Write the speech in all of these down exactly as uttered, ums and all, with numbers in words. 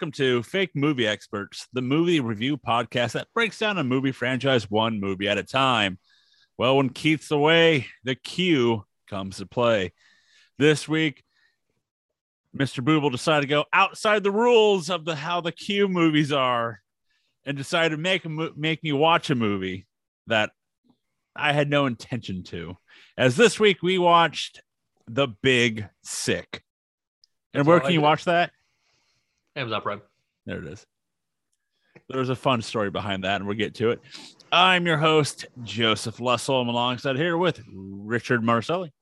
welcome to Fake Movie Experts, the movie review podcast that breaks down a movie franchise one movie at a time. Well, when Keith's away, the Q comes to play. This week, Mister Booble decided to go outside the rules of the how the Q movies are and decided to make, make me watch a movie that I had no intention to. As this week, we watched The Big Sick. And That's where can you watch that? Amazon Prime. There it is. There's a fun story behind that, and we'll get to it. I'm your host, Joseph Lussell. I'm alongside here with Richard Marcelli.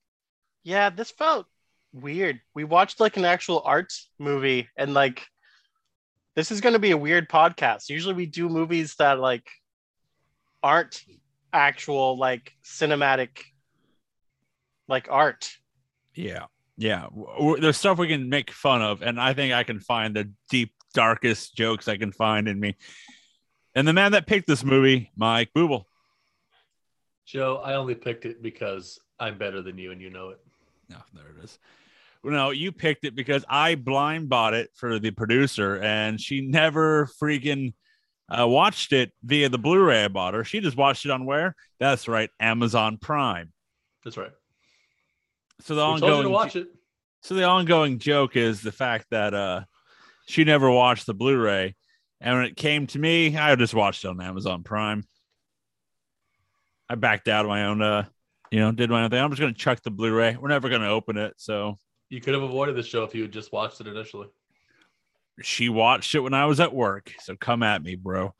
Yeah, this felt weird. We watched like an actual arts movie, and like this is going to be a weird podcast. Usually we do movies that like aren't actual like cinematic like art. Yeah. Yeah, there's stuff we can make fun of, and I think I can find the deep, darkest jokes I can find in me. And the man that picked this movie, Mike Booble. Joe, I only picked it because I'm better than you, and you know it. No, there it is. Well, no, you picked it because I blind bought it for the producer, and she never freaking uh, watched it via the Blu-ray I bought her. She just watched it on where? That's right, Amazon Prime. That's right. So the ongoing, we told you to watch it. So the ongoing joke is the fact that uh, she never watched the Blu-ray, and when it came to me, I just watched it on Amazon Prime. I backed out of my own, uh, you know, did my own thing. I'm just going to chuck the Blu-ray. We're never going to open it. So you could have avoided the show if you had just watched it initially. She watched it when I was at work, so come at me, bro.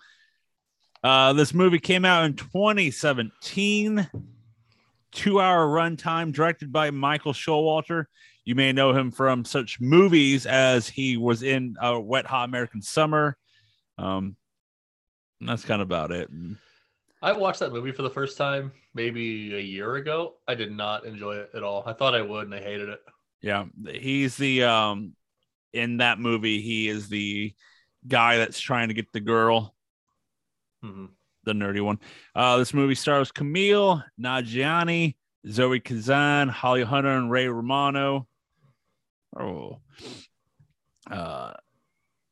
Uh, this movie came out in twenty seventeen. Two-hour runtime, directed by Michael Showalter. You may know him from such movies as he was in uh, Wet Hot American Summer. Um, and that's kind of about it. I watched that movie for the first time maybe a year ago. I did not enjoy it at all. I thought I would, and I hated it. Yeah, he's the um, in that movie. He is the guy that's trying to get the girl. Mm-hmm. The nerdy one. Uh, this movie stars Kumail Nanjiani, Zoe Kazan, Holly Hunter, and Ray Romano. Oh, uh,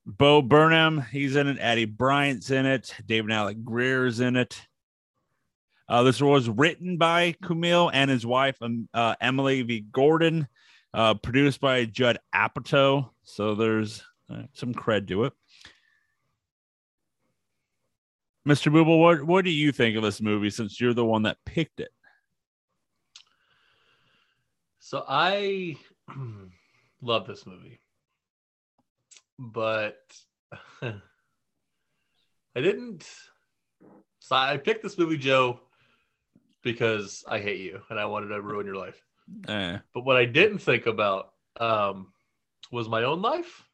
Bo Burnham, he's in it. Eddie Bryant's in it. David Alec Greer's in it. Uh, this was written by Kumail and his wife, um, uh, Emily V. Gordon, uh, produced by Judd Apatow. So there's uh, some cred to it. Mister Booble, what, what do you think of this movie since you're the one that picked it? So I love this movie, but I didn't. So I picked this movie, Joe, because I hate you and I wanted to ruin your life. Uh. But what I didn't think about um, was my own life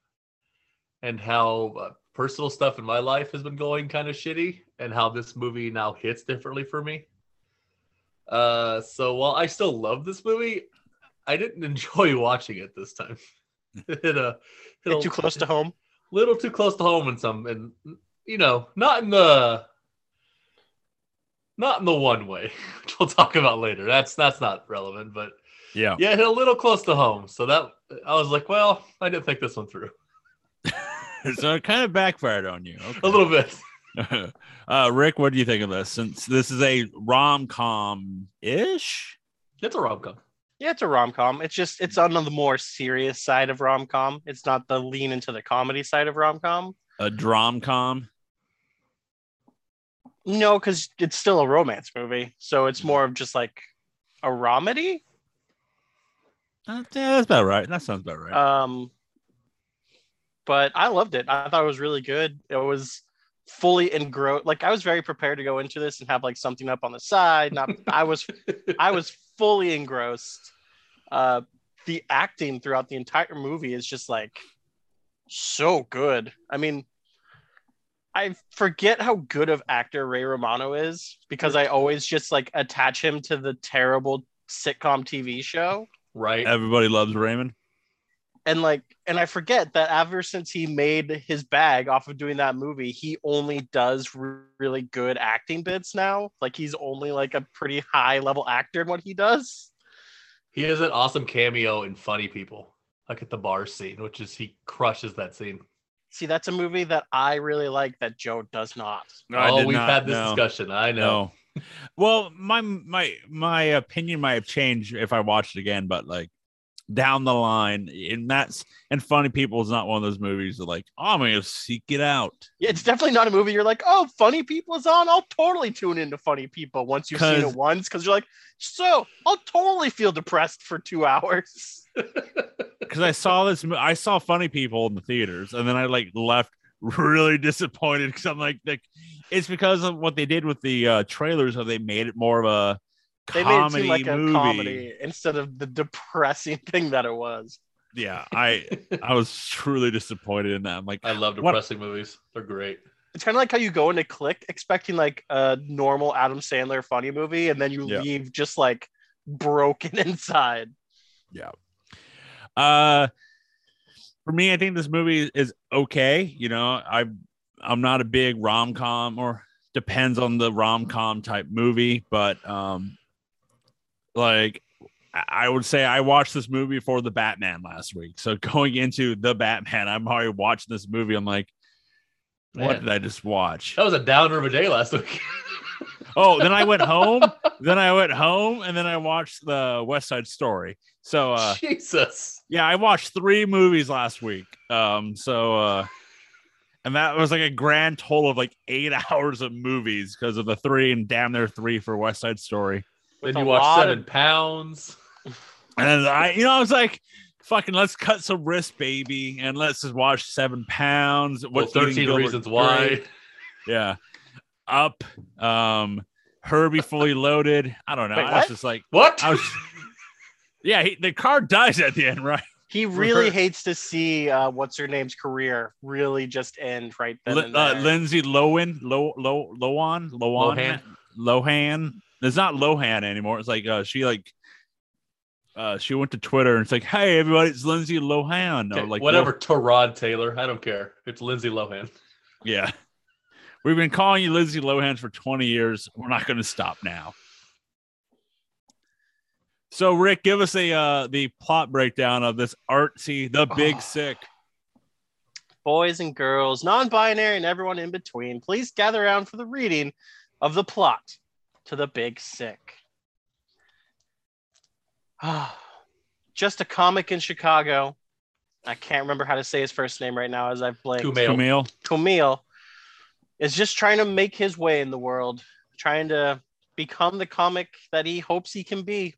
and how uh, personal stuff in my life has been going kind of shitty, and how this movie now hits differently for me. Uh, so while I still love this movie, I didn't enjoy watching it this time. it, uh, it too close to home? A little too close to home in some, and you know, not in the, not in the one way, which we'll talk about later. That's, that's not relevant, but yeah, yeah, it hit a little close to home. So that I was like, well, I didn't think this one through. So it kind of backfired on you. Okay. A little bit. uh, Rick, what do you think of this? Since this is a rom-com-ish? It's a rom-com. Yeah, it's a rom-com. It's just, it's on the more serious side of rom-com. It's not the lean into the comedy side of rom-com. A drom-com? No, because it's still a romance movie. So it's more of just like a romedy? Uh, yeah, that's about right. That sounds about right. Um... But I loved it. I thought it was really good. It was fully engrossed. Like I was very prepared to go into this and have like something up on the side. Not, I was, I was fully engrossed. Uh, the acting throughout the entire movie is just like so good. I mean, I forget how good of actor Ray Romano is because I always just like attach him to the terrible sitcom T V show. Right. Everybody Loves Raymond. And like, and I forget that ever since he made his bag off of doing that movie, he only does re- really good acting bits now. Like he's only like a pretty high level actor in what he does. He has an awesome cameo in Funny People, like at the bar scene, which is he crushes that scene. See, that's a movie that I really like that Joe does not. No, I oh, we've not, had this no. discussion. I know. No. Well, my my my opinion might have changed if I watched it again, but like down the line, and that's and Funny People is not one of those movies that like, oh, I'm gonna seek it out. Yeah, it's definitely not a movie you're like, oh, Funny People is on. I'll totally tune into Funny People once you've seen it once, because you're like, so I'll totally feel depressed for two hours. Because I saw this, I saw Funny People in the theaters, and then I like left really disappointed because I'm like, like, it's because of what they did with the uh, trailers. How they made it more of a they comedy made it seem like movie. a comedy instead of the depressing thing that it was. Yeah, I I was truly disappointed in that. I'm like, I love depressing what? movies; they're great. It's kind of like how you go into Click expecting like a normal Adam Sandler funny movie, and then you yeah. leave just like broken inside. Yeah. Uh, for me, I think this movie is okay. You know, I I'm not a big rom-com, or depends on the rom-com type movie, but um, like I would say I watched this movie for the Batman last week. So going into the Batman, I'm already watching this movie. I'm like, Man, what did I just watch? That was a downer of a day last week. Oh, then I went home. Then I went home, and then I watched the West Side Story. So, uh, Jesus, yeah, I watched three movies last week. Um, so, uh, and that was like a grand total of like eight hours of movies because of the three and damn near three for West Side Story. Then you watched Seven of... Pounds, and I, you know, I was like, fucking, let's cut some wrist, baby, and let's just watch Seven Pounds. What well, thirteen Reasons Why? Yeah. Up, um, Herbie Fully Loaded. I don't know. Wait, I was just like, what? I was, yeah, he, the car dies at the end, right? He really hates to see uh, what's her name's career really just end right then. L- and there. Uh, Lindsay Lohan, Lo Lo Lohan, Lohan, Lohan. It's not Lohan anymore. It's like uh, she like uh, she went to Twitter and it's like, hey, everybody, it's Lindsay Lohan. Okay, or like whatever, Lo- Tarod Taylor. I don't care. It's Lindsay Lohan. Yeah. We've been calling you Lindsay Lohan for twenty years. We're not going to stop now. So, Rick, give us a uh, the plot breakdown of this artsy, The Big oh. Sick. Boys and girls, non-binary, and everyone in between, please gather around for the reading of the plot to The Big Sick. Just a comic in Chicago. I can't remember how to say his first name right now as I've blanked. Kumail. Kumail. Is just trying to make his way in the world, trying to become the comic that he hopes he can be,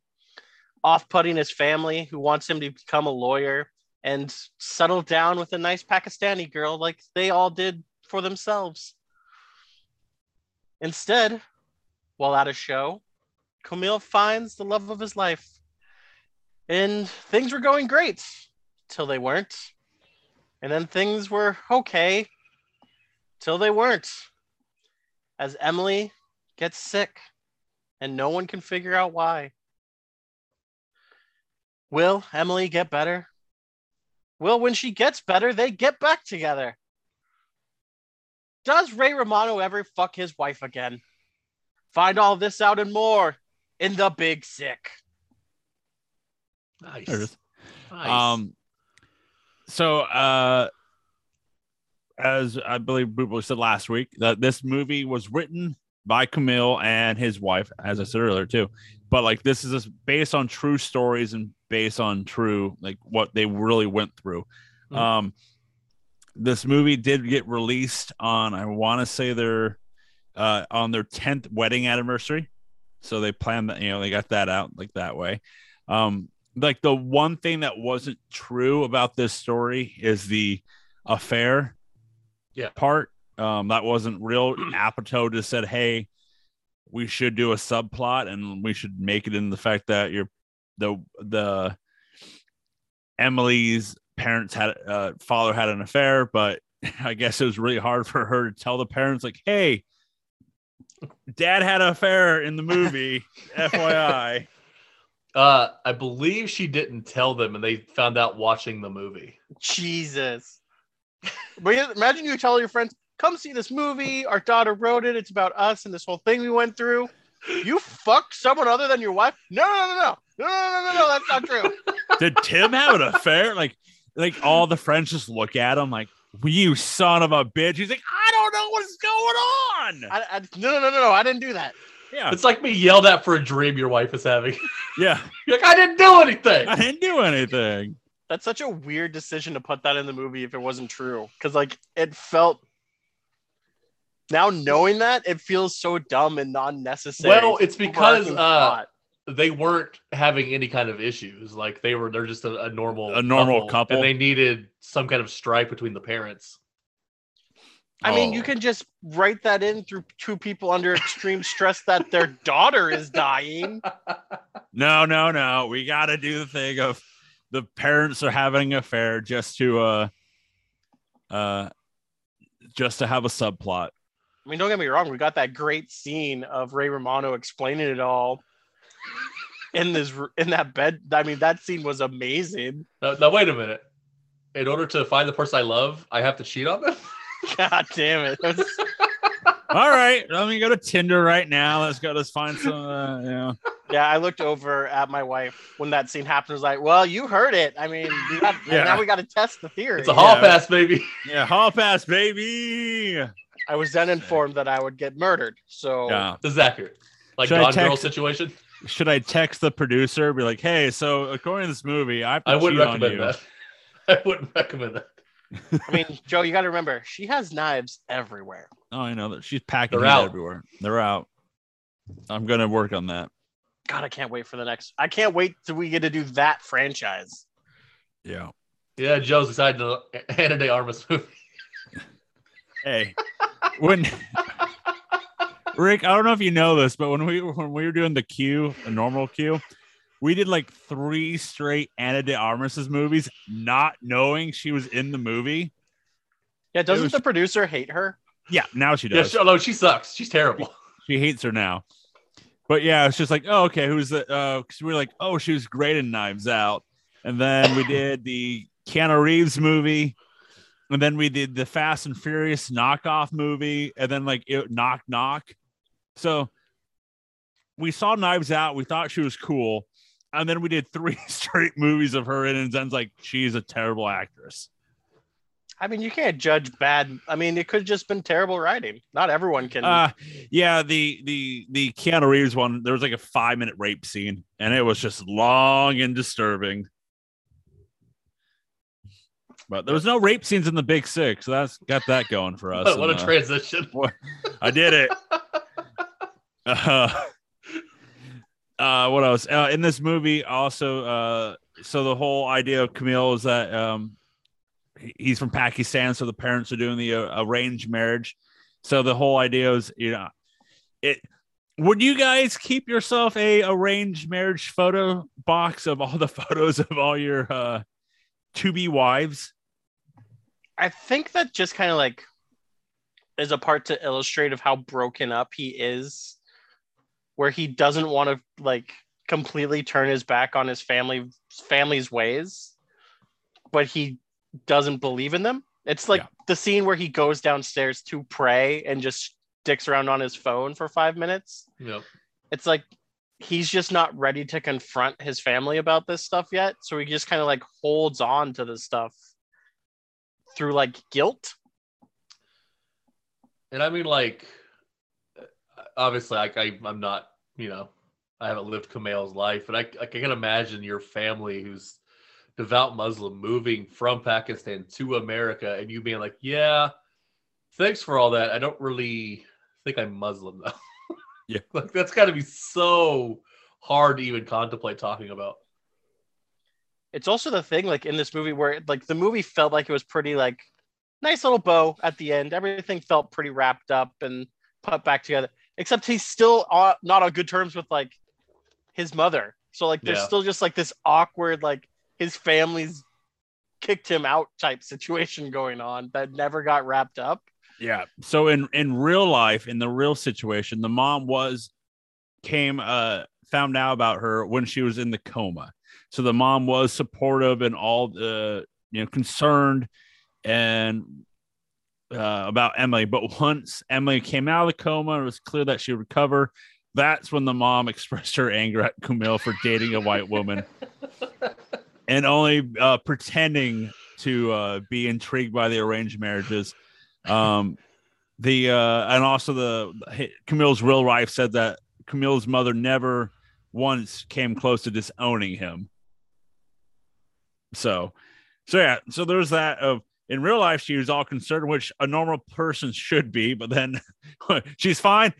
off-putting his family, who wants him to become a lawyer and settle down with a nice Pakistani girl like they all did for themselves. Instead, while at a show, Kumail finds the love of his life, and things were going great till they weren't, and then things were okay till they weren't, as Emily gets sick and no one can figure out why. Will Emily get better? Will, when she gets better, they get back together? Does Ray Romano ever fuck his wife again? Find all this out and more in The Big Sick. Nice. nice. Um. So, uh, as I believe Booble said last week, that this movie was written by Kumail and his wife, as I said earlier too. But like, this is just based on true stories and based on true, like what they really went through. Mm-hmm. Um, this movie did get released on, I want to say their, uh, on their tenth wedding anniversary. So they planned that, you know, they got that out like that way. Um, like the one thing that wasn't true about this story is the affair. Yeah, part um, that wasn't real. Apatow just said, "Hey, we should do a subplot, and we should make it in the fact that your the the Emily's parents had uh, father had an affair, but I guess it was really hard for her to tell the parents, like, hey, Dad had an affair in the movie, F Y I." Uh, I believe she didn't tell them, and they found out watching the movie. Jesus. But imagine you tell all your friends, come see this movie. Our daughter wrote it. It's about us and this whole thing we went through. You fucked someone other than your wife? No, no, no, no, no, no, no, no. That's not true. Did Tim have an affair? Like, like all the friends just look at him like, you son of a bitch. He's like, I don't know what's going on. I, I, no, no, no, no. I didn't do that. Yeah. It's like me yelled at for a dream your wife is having. Yeah. You're like, I didn't do anything. I didn't do anything. That's such a weird decision to put that in the movie if it wasn't true. Because, like, it felt... Now knowing that, it feels so dumb and unnecessary. Well, it's because uh, they weren't having any kind of issues. Like, they were, they're just a, a normal... A normal couple, couple. And they needed some kind of strife between the parents. I oh. mean, you can just write that in through two people under extreme stress that their daughter is dying. No, no, no. We got to do the thing of the parents are having an affair just to, uh, uh, just to have a subplot. I mean, don't get me wrong. We got that great scene of Ray Romano explaining it all in this, in that bed. I mean, that scene was amazing. Now, now wait a minute. In order to find the person I love, I have to cheat on them? God damn it. Was... All right. Let me go to Tinder right now. Let's go. Let's find some, uh, you know. Yeah, I looked over at my wife when that scene happened. I was like, well, you heard it. I mean, we got, yeah. now we got to test the theory. It's a hall yeah. pass, baby. Yeah, hall pass, baby. I was then informed that I would get murdered. So yeah. This is accurate. Like should Gone text, Girl situation? Should I text the producer? Be like, hey, so according to this movie, I have to I wouldn't recommend that. I wouldn't recommend that. I mean, Joe, you got to remember, she has knives everywhere. Oh, I know that she's packing them everywhere. They're out. I'm gonna work on that. God, I can't wait for the next. I can't wait till we get to do that franchise. Yeah, yeah. Joe's excited to Ana de Armas movie. Hey, when Rick, I don't know if you know this, but when we when we were doing the queue, a normal queue. We did like three straight Ana de Armas' movies, not knowing she was in the movie. Yeah, doesn't was... the producer hate her? Yeah, now she does. Yeah, she, no, she sucks. She's terrible. She, she hates her now. But yeah, it's just like, oh, okay, who's the? Uh, cause we were like, oh, she was great in Knives Out, and then we did the Keanu Reeves movie, and then we did the Fast and Furious knockoff movie, and then like it, Knock Knock. So we saw Knives Out. We thought she was cool. And then we did three straight movies of her in, and Zen's like, she's a terrible actress. I mean, you can't judge bad. I mean, it could have just been terrible writing. Not everyone can. Uh, yeah, the the the Keanu Reeves one, there was like a five minute rape scene, and it was just long and disturbing. But there was no rape scenes in The Big Sick, so that's got that going for us. What, and, what a uh, transition! Boy, I did it. uh, Uh, what else? Uh, in this movie, also, uh, so the whole idea of Kumail is that um, he's from Pakistan, so the parents are doing the uh, arranged marriage. So the whole idea is, you know, it. Would you guys keep yourself a arranged marriage photo box of all the photos of all your uh, to-be wives? I think that just kind of like is a part to illustrate of how broken up he is. Where he doesn't want to like completely turn his back on his family family's ways, but he doesn't believe in them. It's like yeah. the scene where he goes downstairs to pray and just sticks around on his phone for five minutes. Yep. It's like he's just not ready to confront his family about this stuff yet. So he just kind of like holds on to this stuff through like guilt. And I mean like obviously, I, I, I'm not, you know, I haven't lived Kumail's life, but I, I can imagine your family who's devout Muslim moving from Pakistan to America and you being like, yeah, thanks for all that. I don't really think I'm Muslim, though. Yeah. Like, that's got to be so hard to even contemplate talking about. It's also the thing, like, in this movie where, like, the movie felt like it was pretty, like, nice little bow at the end. Everything felt pretty wrapped up and put back together. Except he's still not on good terms with, like, his mother. So, like, there's yeah. still just, like, this awkward, like, his family's kicked him out type situation going on that never got wrapped up. Yeah. So, in, in real life, in the real situation, the mom was, came, uh, found out about her when she was in the coma. So, the mom was supportive and all, the, you know, concerned and... Uh, about Emily, but once Emily came out of the coma, it was clear that she would recover. That's when the mom expressed her anger at Kumail for dating a white woman and only uh, pretending to uh, be intrigued by the arranged marriages. Um, the uh, and also the Kumail's real wife said that Kumail's mother never once came close to disowning him. So, so yeah, so there's that. Of in real life, she was all concerned, which a normal person should be, but then she's fine.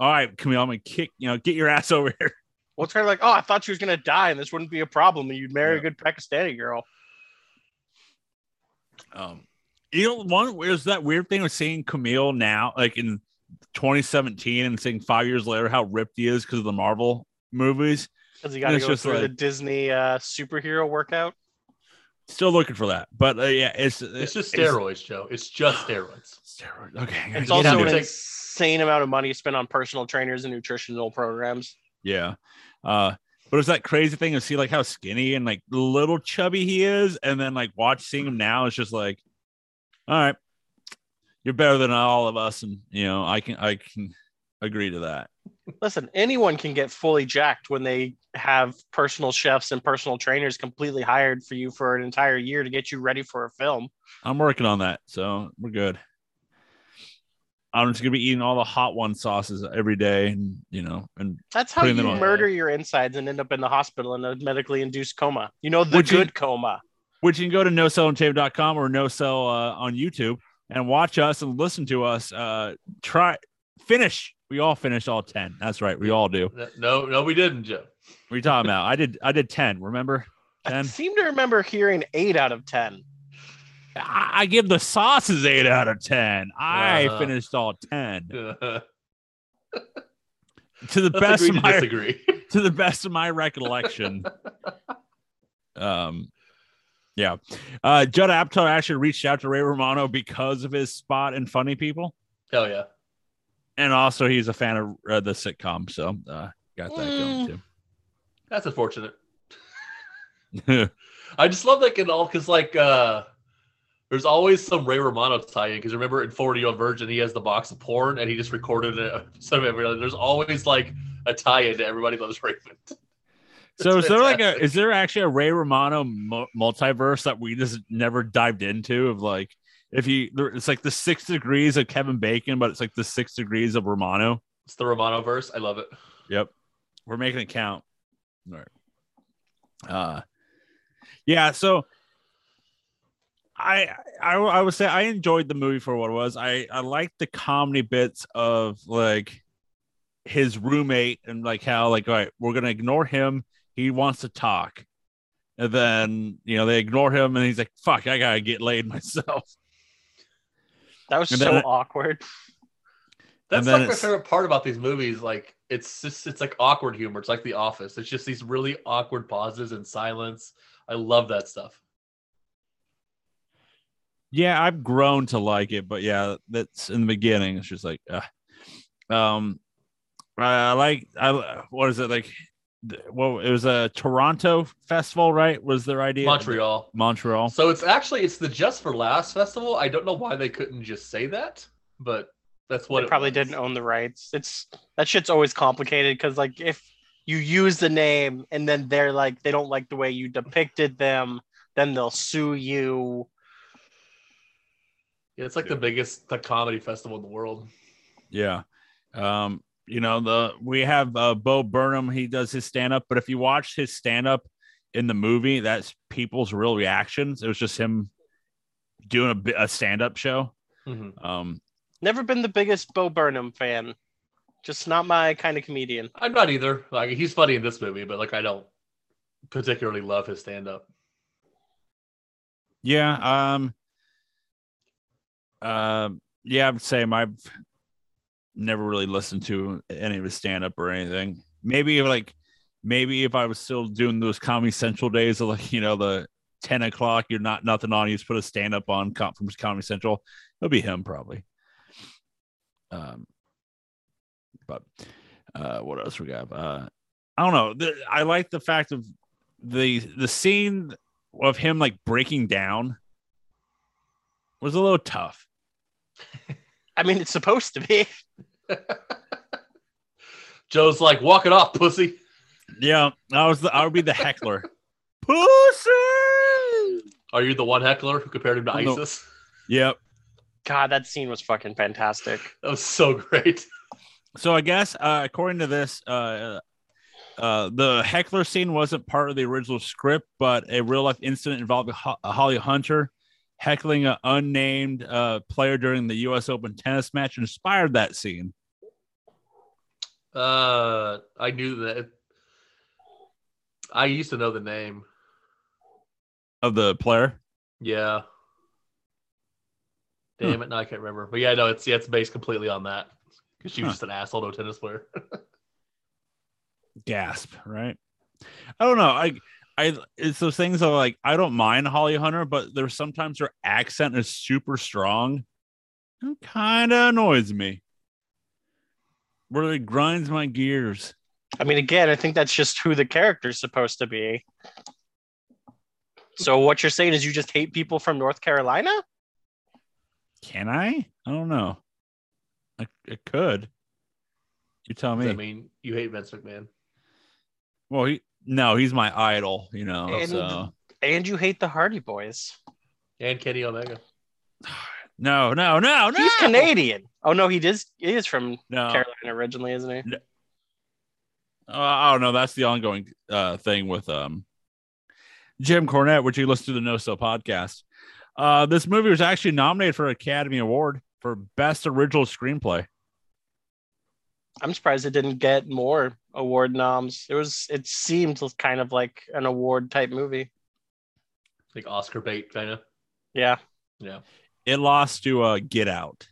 All right, Kumail, I'm gonna kick you know, get your ass over here. Well, it's kind of like, oh, I thought she was gonna die, and this wouldn't be a problem, and you'd marry yeah. a good Pakistani girl. Um, you know, one is that weird thing of seeing Kumail now, like in twenty seventeen, and seeing five years later how ripped he is because of the Marvel movies. Because he got to go through like, the Disney uh, superhero workout. Still looking for that, but uh, yeah, it's it's just steroids, it's, Joe. It's just steroids. Steroids. Okay, it's also an insane amount of money spent on personal trainers and nutritional programs. Yeah, uh, but it's that crazy thing to see like how skinny and like little chubby he is, and then like watch seeing him now. It's just like, all right, you're better than all of us, and you know I can I can agree to that. Listen, anyone can get fully jacked when they have personal chefs and personal trainers completely hired for you for an entire year to get you ready for a film. I'm working on that, so we're good. I'm just gonna be eating all the hot one sauces every day, and you know, and that's how you murder your insides and end up in the hospital in a medically induced coma. You know, the good coma. Which you can go to no cell entertainment dot com or no cell uh, on YouTube and watch us and listen to us. Uh, try finish. We all finished all ten. That's right. We all do. No, no, we didn't, Joe. What are you talking about? I did. I did ten. Remember? ten? I seem to remember hearing eight out of ten. I, I give the sauces eight out of ten. I uh, finished all ten. Uh, to the best of my disagree. To the best of my recollection. um. Yeah. Uh, Judd Apatow actually reached out to Ray Romano because of his spot in Funny People. Hell yeah. And also, he's a fan of uh, the sitcom, so uh, got that mm. going too. That's unfortunate. I just love that and all because, like, uh, there's always some Ray Romano tie-in. Because remember, in forty-year-old Virgin, he has the box of porn, and he just recorded it. So there's always like a tie-in to Everybody Loves Raymond. So is there like a is there actually a Ray Romano mo- multiverse that we just never dived into? Of like. If you, it's like the six degrees of Kevin Bacon, but it's like the six degrees of Romano. It's the Romano verse. I love it. Yep. We're making it count. All right. Uh, yeah. So I, I, I would say I enjoyed the movie for what it was. I, I liked the comedy bits of like his roommate and like how, like, all right, we're going to ignore him. He wants to talk. And then, you know, they ignore him and he's like, fuck, I got to get laid myself. That was and so awkward. That's like my favorite part about these movies. Like it's just, it's like awkward humor. It's like The Office. It's just these really awkward pauses and silence. I love that stuff. Yeah, I've grown to like it, but yeah, that's in the beginning. It's just like, uh, um, I like, I what is it like? Well, it was a Toronto festival, right? Was their idea? Montreal. Montreal. So it's actually it's the Just for Laughs festival. I don't know why they couldn't just say that, but that's what they it probably was. Didn't own the rights. It's that shit's always complicated because like if you use the name and then they're like they don't like the way you depicted them, then they'll sue you. Yeah, it's like yeah. the biggest the comedy festival in the world. Yeah. Um You know, the we have uh, Bo Burnham. He does his stand-up. But if you watch his stand-up in the movie, that's people's real reactions. It was just him doing a, a stand-up show. Mm-hmm. Um, Never been the biggest Bo Burnham fan. Just not my kind of comedian. I'm not either. Like he's funny in this movie, but like I don't particularly love his stand-up. Yeah. Um. Uh, yeah, I'd say my... never really listened to any of his stand-up or anything. Maybe like maybe if I was still doing those Comedy Central days of like, you know, the ten o'clock, you're not nothing on, you just put a stand-up on from Comedy Central. It'll be him probably. Um, but uh, what else we got? Uh, I don't know. I like the fact of the the scene of him like breaking down was a little tough. I mean, it's supposed to be. Joe's like, walk it off, pussy. Yeah, I was. The, I would be the heckler. Pussy. Are you the one heckler who compared him to no. ISIS? Yep. God, that scene was fucking fantastic. That was so great. So I guess uh, according to this, uh, uh, the heckler scene wasn't part of the original script, but a real life incident involving Ho- Holly Hunter heckling an unnamed uh, player during the U S Open tennis match inspired that scene. Uh, I knew that. I used to know the name of the player. Yeah. Damn hmm. it! No, I can't remember. But yeah, no, it's yeah, it's based completely on that because she was huh. just an asshole no tennis player. Gasp! Right? I don't know. I, I, it's those things that are like I don't mind Holly Hunter, but there's sometimes her accent is super strong. It kind of annoys me. Really grinds my gears. I mean, again, I think that's just who the character's supposed to be. So what you're saying is you just hate people from North Carolina? Can I? I don't know. I, I could. You tell me. I mean, you hate Vince McMahon. Well, he no, he's my idol, you know. And, so. and you hate the Hardy Boys. And Kenny Omega. No, no, no, no. He's Canadian. Oh, no, he is, he is from no. Carolina originally, isn't he? No. Uh, I don't know. That's the ongoing uh, thing with um, Jim Cornette, which he listens to the No Cell podcast. Uh, this movie was actually nominated for an Academy Award for Best Original Screenplay. I'm surprised it didn't get more award noms. It was. It seemed kind of like an award type movie, like Oscar bait, kind of. Yeah, yeah. It lost to uh, Get Out.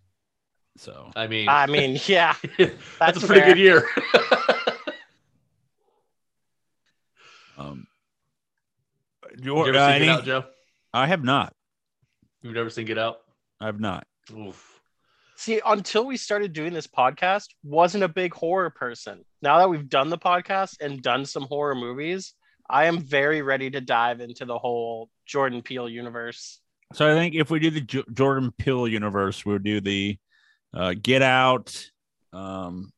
So I mean, I mean, yeah, that's, that's a pretty fair. Good year. Um, you ever uh, seen Get Out, Joe? I have not. You've never seen Get Out? I have not. Oof. See, until we started doing this podcast, wasn't a big horror person. Now that we've done the podcast and done some horror movies, I am very ready to dive into the whole Jordan Peele universe. So I think if we do the J- Jordan Peele universe, we'll do the uh, Get Out, um,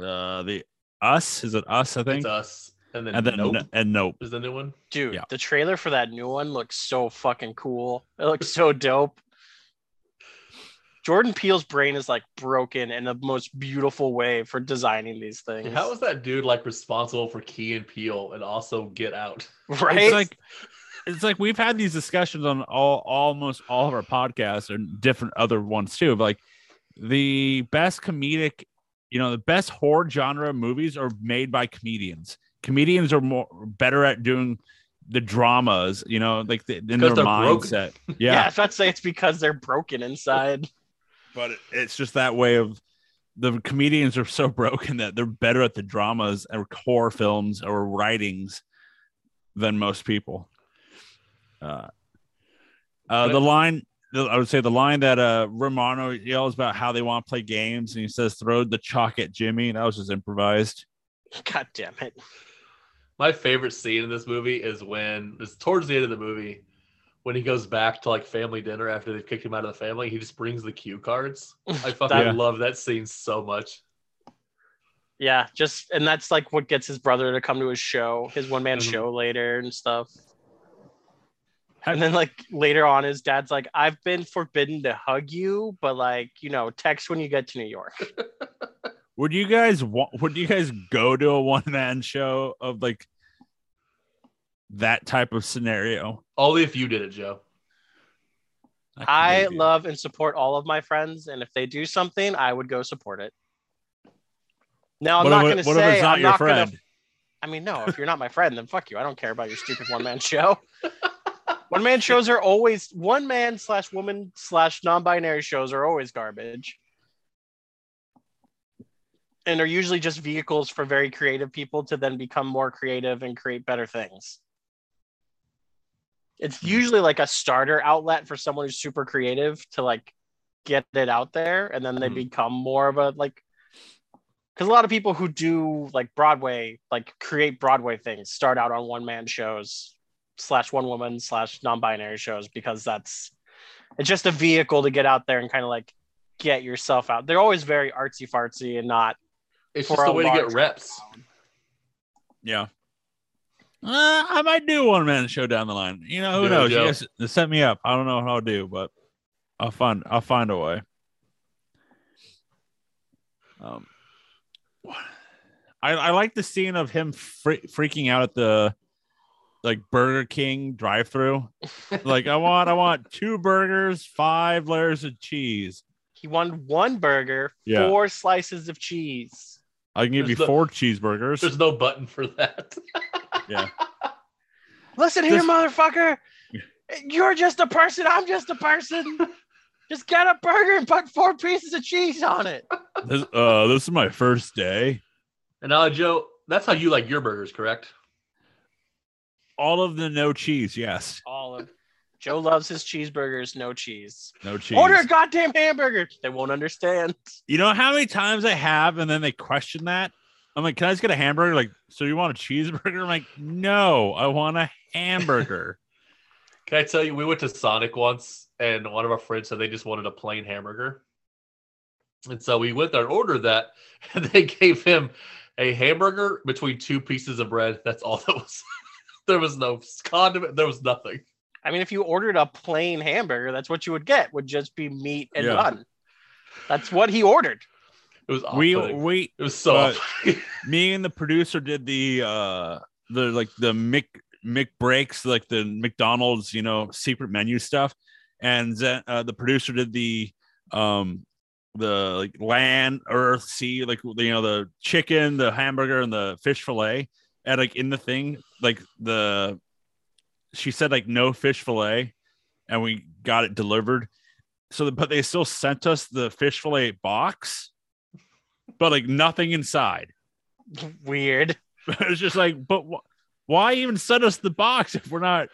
uh, the Us. Is it Us? I think it's Us. And then, and then Nope. N- and Nope is the new one. Dude, yeah. The trailer for that new one looks so fucking cool. It looks so dope. Jordan Peele's brain is like broken in the most beautiful way for designing these things. How is that dude like responsible for Key and Peele and also Get Out? Right? It's like, it's like we've had these discussions on all almost all of our podcasts and different other ones too. But like the best comedic, you know, the best horror genre movies are made by comedians. Comedians are more better at doing the dramas, you know, like the, in their mindset. Broken. Yeah, yeah. I was about to say it's because they're broken inside. But it, it's just that way of the comedians are so broken that they're better at the dramas or horror films or writings than most people. Uh, uh, the line, I would say the line that uh, Romano yells about how they want to play games, and he says, "Throw the chalk at Jimmy," and that was just improvised. God damn it. My favorite scene in this movie is when it's towards the end of the movie when he goes back to like family dinner after they've kicked him out of the family. He just brings the cue cards. I fucking yeah. love that scene so much. Yeah, just and that's like what gets his brother to come to his show, his one man mm-hmm. show later and stuff. And then like later on, his dad's like, "I've been forbidden to hug you, but like you know, text when you get to New York." Would you guys want, would you guys go to a one-man show of like that type of scenario? Only if you did it, Joe. I, I love and support all of my friends, and if they do something, I would go support it. Now, I'm what not going to say... What if it's not I'm your not friend? Gonna, I mean, no, if you're not my friend, then fuck you. I don't care about your stupid one-man show. One-man shows are always... One-man slash woman slash non-binary shows are always garbage. And are usually just vehicles for very creative people to then become more creative and create better things. It's usually like a starter outlet for someone who's super creative to like get it out there. And then they mm-hmm. become more of a like, because a lot of people who do like Broadway, like create Broadway things, start out on one man shows slash one woman slash non-binary shows, because that's, it's just a vehicle to get out there and kind of like get yourself out. They're always very artsy fartsy and not. It's just a way to get reps. Yeah. Uh, I might do one man show down the line. You know, who do knows? It, yeah. She just set me up. I don't know how I'll do, but I'll find I'll find a way. Um, I I like the scene of him fre- freaking out at the like Burger King drive-thru. Like I want I want two burgers, five layers of cheese. He wanted one burger, yeah. four slices of cheese. I can give there's you no, four cheeseburgers. There's no button for that. Yeah. Listen here, this... motherfucker. You're just a person. I'm just a person. Just get a burger and put four pieces of cheese on it. This, uh, this is my first day. And uh, Joe, that's how you like your burgers, correct? All of the no cheese, yes. All of Joe loves his cheeseburgers, no cheese. No cheese. Order a goddamn hamburger. They won't understand. You know how many times I have, and then they question that? I'm like, can I just get a hamburger? Like, so you want a cheeseburger? I'm like, no, I want a hamburger. Can I tell you, we went to Sonic once, and one of our friends said they just wanted a plain hamburger. And so we went there and ordered that, and they gave him a hamburger between two pieces of bread. That's all that was. There was no condiment. There was nothing. I mean, if you ordered a plain hamburger, that's what you would get, would just be meat and yeah. bun. That's what he ordered. It was we we it was so uh, me and the producer did the uh the like the Mick Mick breaks, like the McDonald's, you know, secret menu stuff, and then uh, the producer did the um the like land, earth, sea, like, you know, the chicken, the hamburger, and the fish fillet, and like in the thing, like the she said like no fish fillet, and we got it delivered. So, the, but they still sent us the fish fillet box, but like nothing inside. Weird. It was just like, but wh- why even send us the box if we're not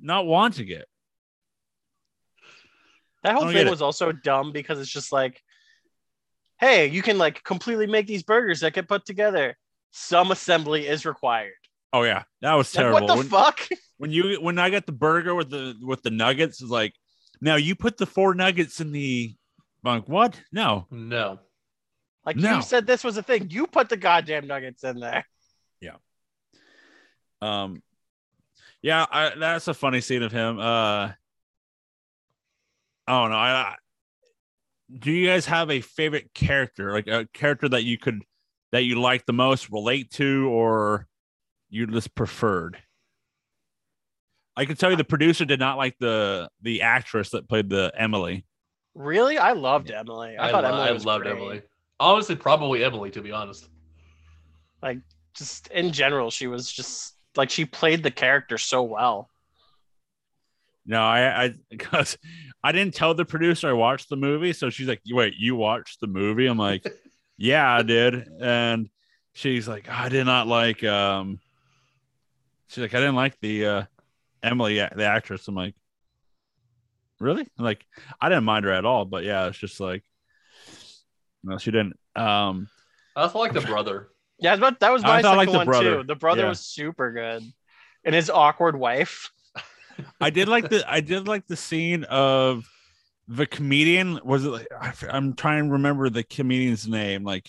not wanting it? That whole thing was also dumb because it's just like, hey, you can like completely make these burgers that get put together. Some assembly is required. Oh yeah, that was terrible. Like, what the when, fuck? When you when I got the burger with the with the nuggets, it's like, now you put the four nuggets in the. I'm like, what? No, no. Like no. You said this was a thing. You put the goddamn nuggets in there. Yeah. Um. Yeah, I, that's a funny scene of him. Uh. I don't know. I, I do you guys have a favorite character, like a character that you could that you like the most, relate to, or you just preferred? I can tell you the producer did not like the the actress that played the Emily. Really? I loved Emily. I, I thought lo- Emily was I loved great. Emily. Honestly, probably Emily, to be honest. Like, just in general, she was just like, she played the character so well. No, I, I, because I didn't tell the producer I watched the movie. So she's like, wait, you watched the movie? I'm like, yeah, I did. And she's like, I did not like, um, she's like, I didn't like the, uh, Emily, the actress. I'm like, really? I'm like, I didn't mind her at all, but yeah, it's just like, no, she didn't. Um, I also like the brother. Yeah, but that was my second like one brother. too. The brother yeah. was super good, and his awkward wife. I did like the I did like the scene of the comedian. Was it? Like, I, I'm trying to remember the comedian's name. Like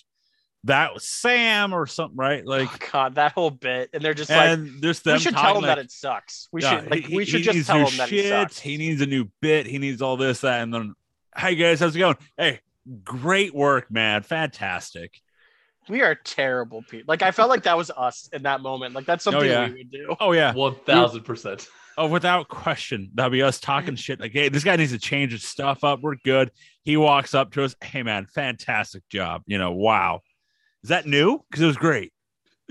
that was Sam or something, right? Like, oh God, that whole bit, and they're just and like, there's them we should tell him like, that it sucks. We yeah, should like he, we should just tell him shit. that it sucks. He needs a new bit. He needs all this, that, and then, hey guys, how's it going? Hey. Great work, man. Fantastic. We are terrible people. Like, I felt like that was us in that moment. Like, that's something oh, yeah. we would do. Oh, yeah. one thousand percent. Oh, without question. That'd be us talking shit. Like, hey, this guy needs to change his stuff up. We're good. He walks up to us. Hey, man, fantastic job. You know, wow. Is that new? Because it was great.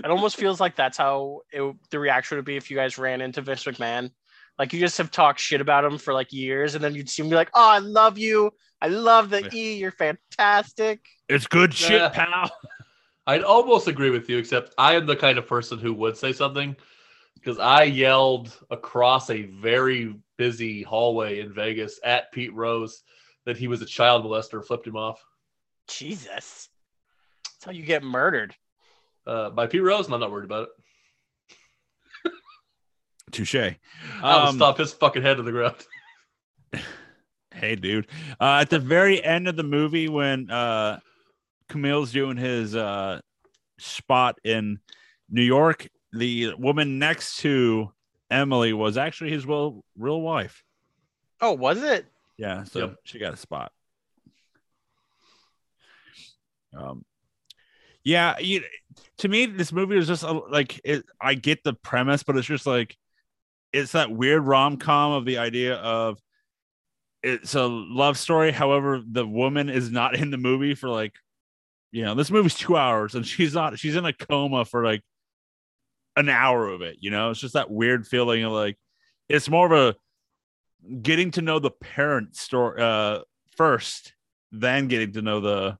It almost feels like that's how it, the reaction would be if you guys ran into Vince McMahon. Like, you just have talked shit about him for like years, and then you'd see him be like, oh, I love you. I love the yeah. E. You're fantastic. It's good shit, uh, pal. I'd almost agree with you, except I am the kind of person who would say something, because I yelled across a very busy hallway in Vegas at Pete Rose that he was a child molester, flipped him off. Jesus. That's how you get murdered. Uh, by Pete Rose, and I'm not worried about it. Touche. I would um, stop his fucking head to the ground. Hey, dude. Uh, at the very end of the movie, when uh, Kumail's doing his uh, spot in New York, the woman next to Emily was actually his real, real wife. Oh, was it? Yeah, so yep. She got a spot. Um, yeah, you, to me, this movie was just a, like it, I get the premise, but it's just like it's that weird rom-com of the idea of it's a love story. However, the woman is not in the movie for like, you know, this movie's two hours and she's not. She's in a coma for like an hour of it. You know, it's just that weird feeling of like it's more of a getting to know the parent story uh, first, than getting to know the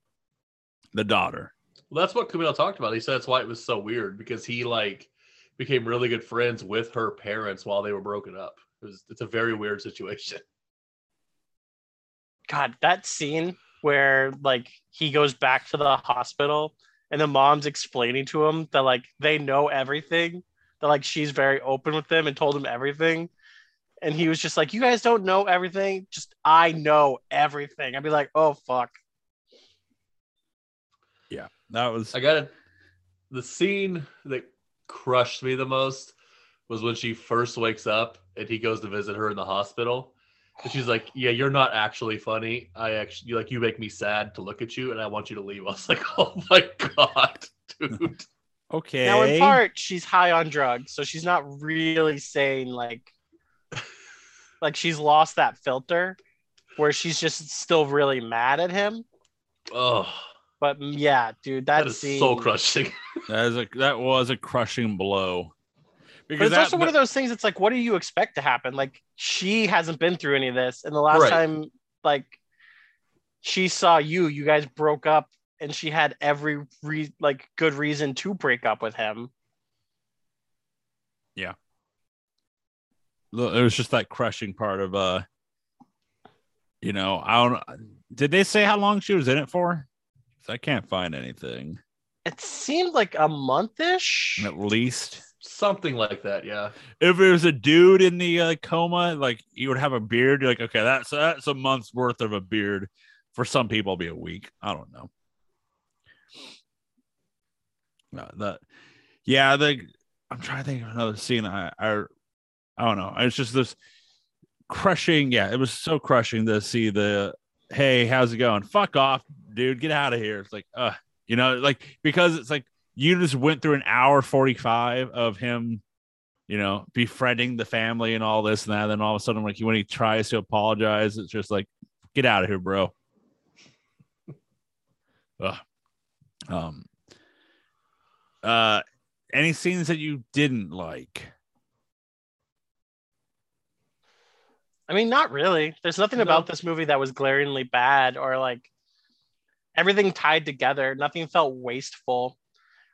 the daughter. Well, that's what Kumail talked about. He said that's why it was so weird, because he like became really good friends with her parents while they were broken up. It was, it's a very weird situation. God, that scene where like he goes back to the hospital and the mom's explaining to him that like they know everything, that like she's very open with them and told him everything. And he was just like, you guys don't know everything. Just, I know everything. I'd be like, oh, fuck. Yeah, that was. I got it. The scene that crushed me the most was when she first wakes up and he goes to visit her in the hospital. And she's like, yeah, you're not actually funny. I actually, like, you make me sad to look at you and I want you to leave. I was like, oh my God, dude. Okay. Now, in part, she's high on drugs. So she's not really saying, like, like she's lost that filter where she's just still really mad at him. Oh, but yeah, dude, that, that is scene, so crushing. That is a, that was a crushing blow. Because but it's that, also one of those things. It's like, what do you expect to happen? Like she hasn't been through any of this. And the last right. time, like she saw you, you guys broke up and she had every re- like good reason to break up with him. Yeah. It was just that crushing part of, uh, you know, I don't. Did they say how long she was in it for? I can't find anything. It seemed like a month-ish, at least something like that. Yeah. If it was a dude in the uh, coma, like you would have a beard. You're like, okay, that's that's a month's worth of a beard. For some people, it'll be a week. I don't know. Uh, that, yeah. The I'm trying to think of another scene. I. I I don't know. It's just this crushing. Yeah, it was so crushing to see the, hey, how's it going? Fuck off, dude. Get out of here. It's like, uh, you know, like, because it's like you just went through an hour forty-five of him, you know, befriending the family and all this and that. And then all of a sudden, like when he tries to apologize, it's just like, get out of here, bro. Ugh. Um. Uh. Any scenes that you didn't like? I mean, not really. There's nothing no. about this movie that was glaringly bad, or like everything tied together. Nothing felt wasteful.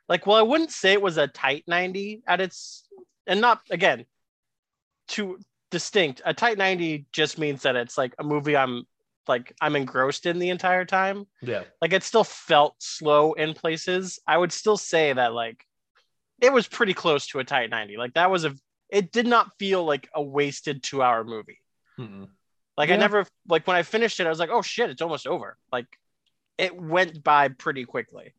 Like, well, I wouldn't say it was a tight ninety at its, and not, again, too distinct. A tight ninety just means that it's like a movie I'm like, I'm engrossed in the entire time. Yeah. Like it still felt slow in places. I would still say that like, it was pretty close to a tight ninety. Like that was a, it did not feel like a wasted two hour movie. Mm-mm. Like yeah. I never like when I finished it I was like, oh shit, it's almost over. Like it went by pretty quickly.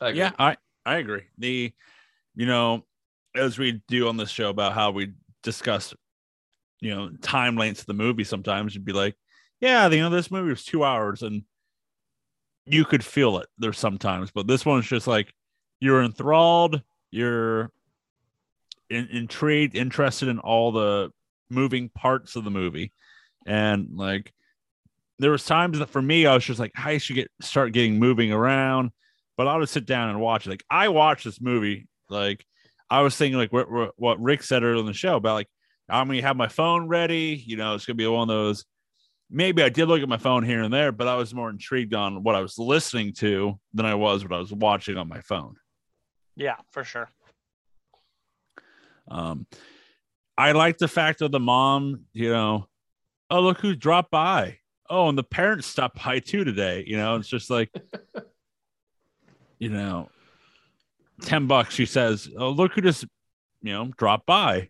I agree. Yeah, I I agree. The you know, as we do on this show about how we discuss, you know, time lengths of the movie, sometimes you'd be like, yeah, you know, this movie was two hours and you could feel it there sometimes, but this one's just like you're enthralled, you're intrigued, interested in all the moving parts of the movie. And like there was times that for me I was just like, I should get start getting moving around, but I would sit down and watch it. Like I watched this movie, like I was thinking like what, what Rick said earlier on the show about like I'm gonna have my phone ready, you know, it's gonna be one of those. Maybe I did look at my phone here and there, but I was more intrigued on what I was listening to than I was what I was watching on my phone. Yeah, for sure. Um, I like the fact of the mom, you know, oh, look who dropped by. Oh, and the parents stopped by too today. You know, it's just like, you know, ten bucks. She says, oh, look who just, you know, dropped by.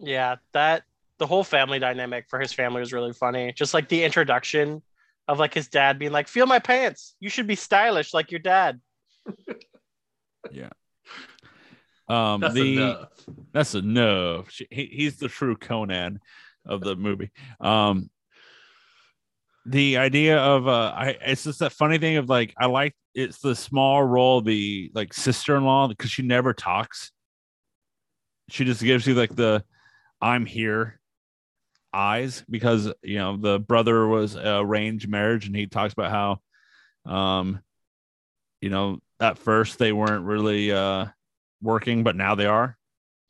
Yeah, that the whole family dynamic for his family was really funny. Just like the introduction of like his dad being like, feel my pants. You should be stylish like your dad. Yeah. Um, that's the, enough. That's enough. She, he, he's the true Conan of the movie. Um, the idea of uh, I it's just that funny thing of like I like it's the small role the like sister-in-law because she never talks. She just gives you like the I'm here eyes because you know the brother was a arranged marriage and he talks about how, um, you know at first they weren't really uh. working, but now they are.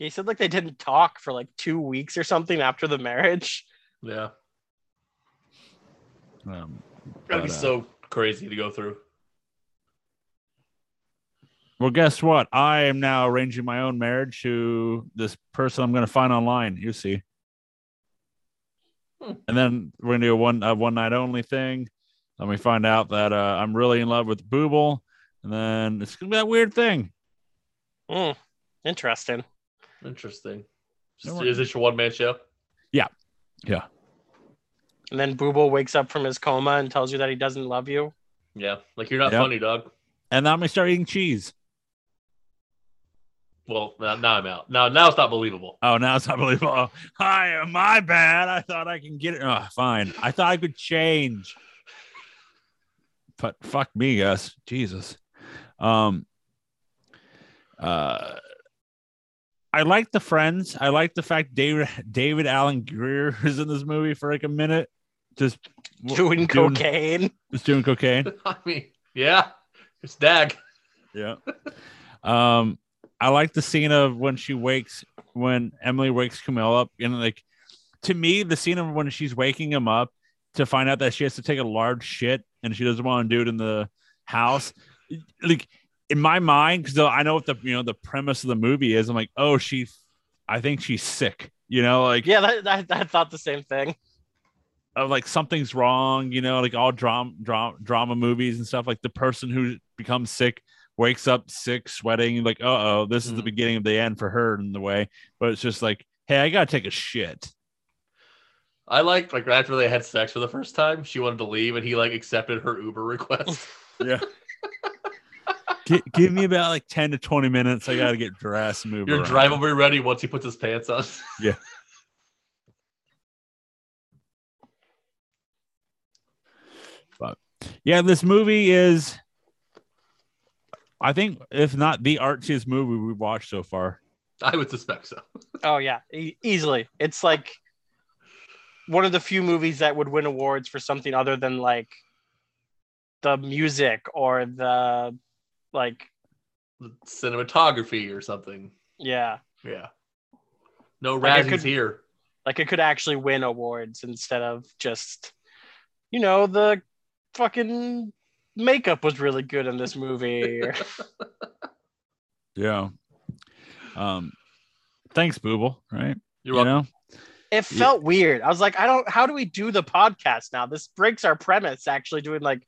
He said like they didn't talk for like two weeks or something after the marriage. Yeah. Um, That'd but, be uh, so crazy to go through. Well, guess what? I am now arranging my own marriage to this person I'm going to find online. You see. Hmm. And then we're going to do a one uh, one night only thing. Let me find out that uh, I'm really in love with Booble. And then it's going to be that weird thing. Mm, interesting. Interesting. Just, is this your one-man show? Yeah. Yeah. And then Booble wakes up from his coma and tells you that he doesn't love you. Yeah. Like, you're not yep. funny, dog. And now I'm going to start eating cheese. Well, now, now I'm out. Now now it's not believable. Oh, now it's not believable. Oh, hi, my bad. I thought I can get it. Oh, fine. I thought I could change. But fuck me, Gus. Jesus. Um... Uh, I like the friends. I like the fact David David Alec Greer is in this movie for like a minute, just doing, doing cocaine. Just doing cocaine. I mean, yeah, it's Dag. Yeah. um, I like the scene of when she wakes when Emily wakes Kumail up, and like to me, the scene of when she's waking him up to find out that she has to take a large shit and she doesn't want to do it in the house, like. In my mind, because I know what the you know the premise of the movie is, I'm like, oh, she, I think she's sick, you know, like yeah, that, that, I thought the same thing. Of like something's wrong, you know, like all drama, drama, drama movies and stuff. Like the person who becomes sick wakes up sick, sweating, like, uh oh, this is mm. the beginning of the end for her in the way. But it's just like, hey, I gotta take a shit. I liked like after they had sex for the first time, she wanted to leave, and he like accepted her Uber request. Yeah. G- give me about like ten to twenty minutes. I got to get dressed. Move Your around. Drive will be ready once he puts his pants on. Yeah. But yeah, this movie is, I think, if not the artsiest movie we've watched so far. I would suspect so. Oh, yeah. E- easily. It's like one of the few movies that would win awards for something other than like the music or the. Like cinematography or something. Yeah. Yeah. No Razzies like here. Like it could actually win awards instead of just, you know, the fucking makeup was really good in this movie. Yeah. Um, thanks, Booble. Right. You're you welcome. Know? It felt yeah. weird. I was like, I don't, how do we do the podcast now? This breaks our premise actually doing like,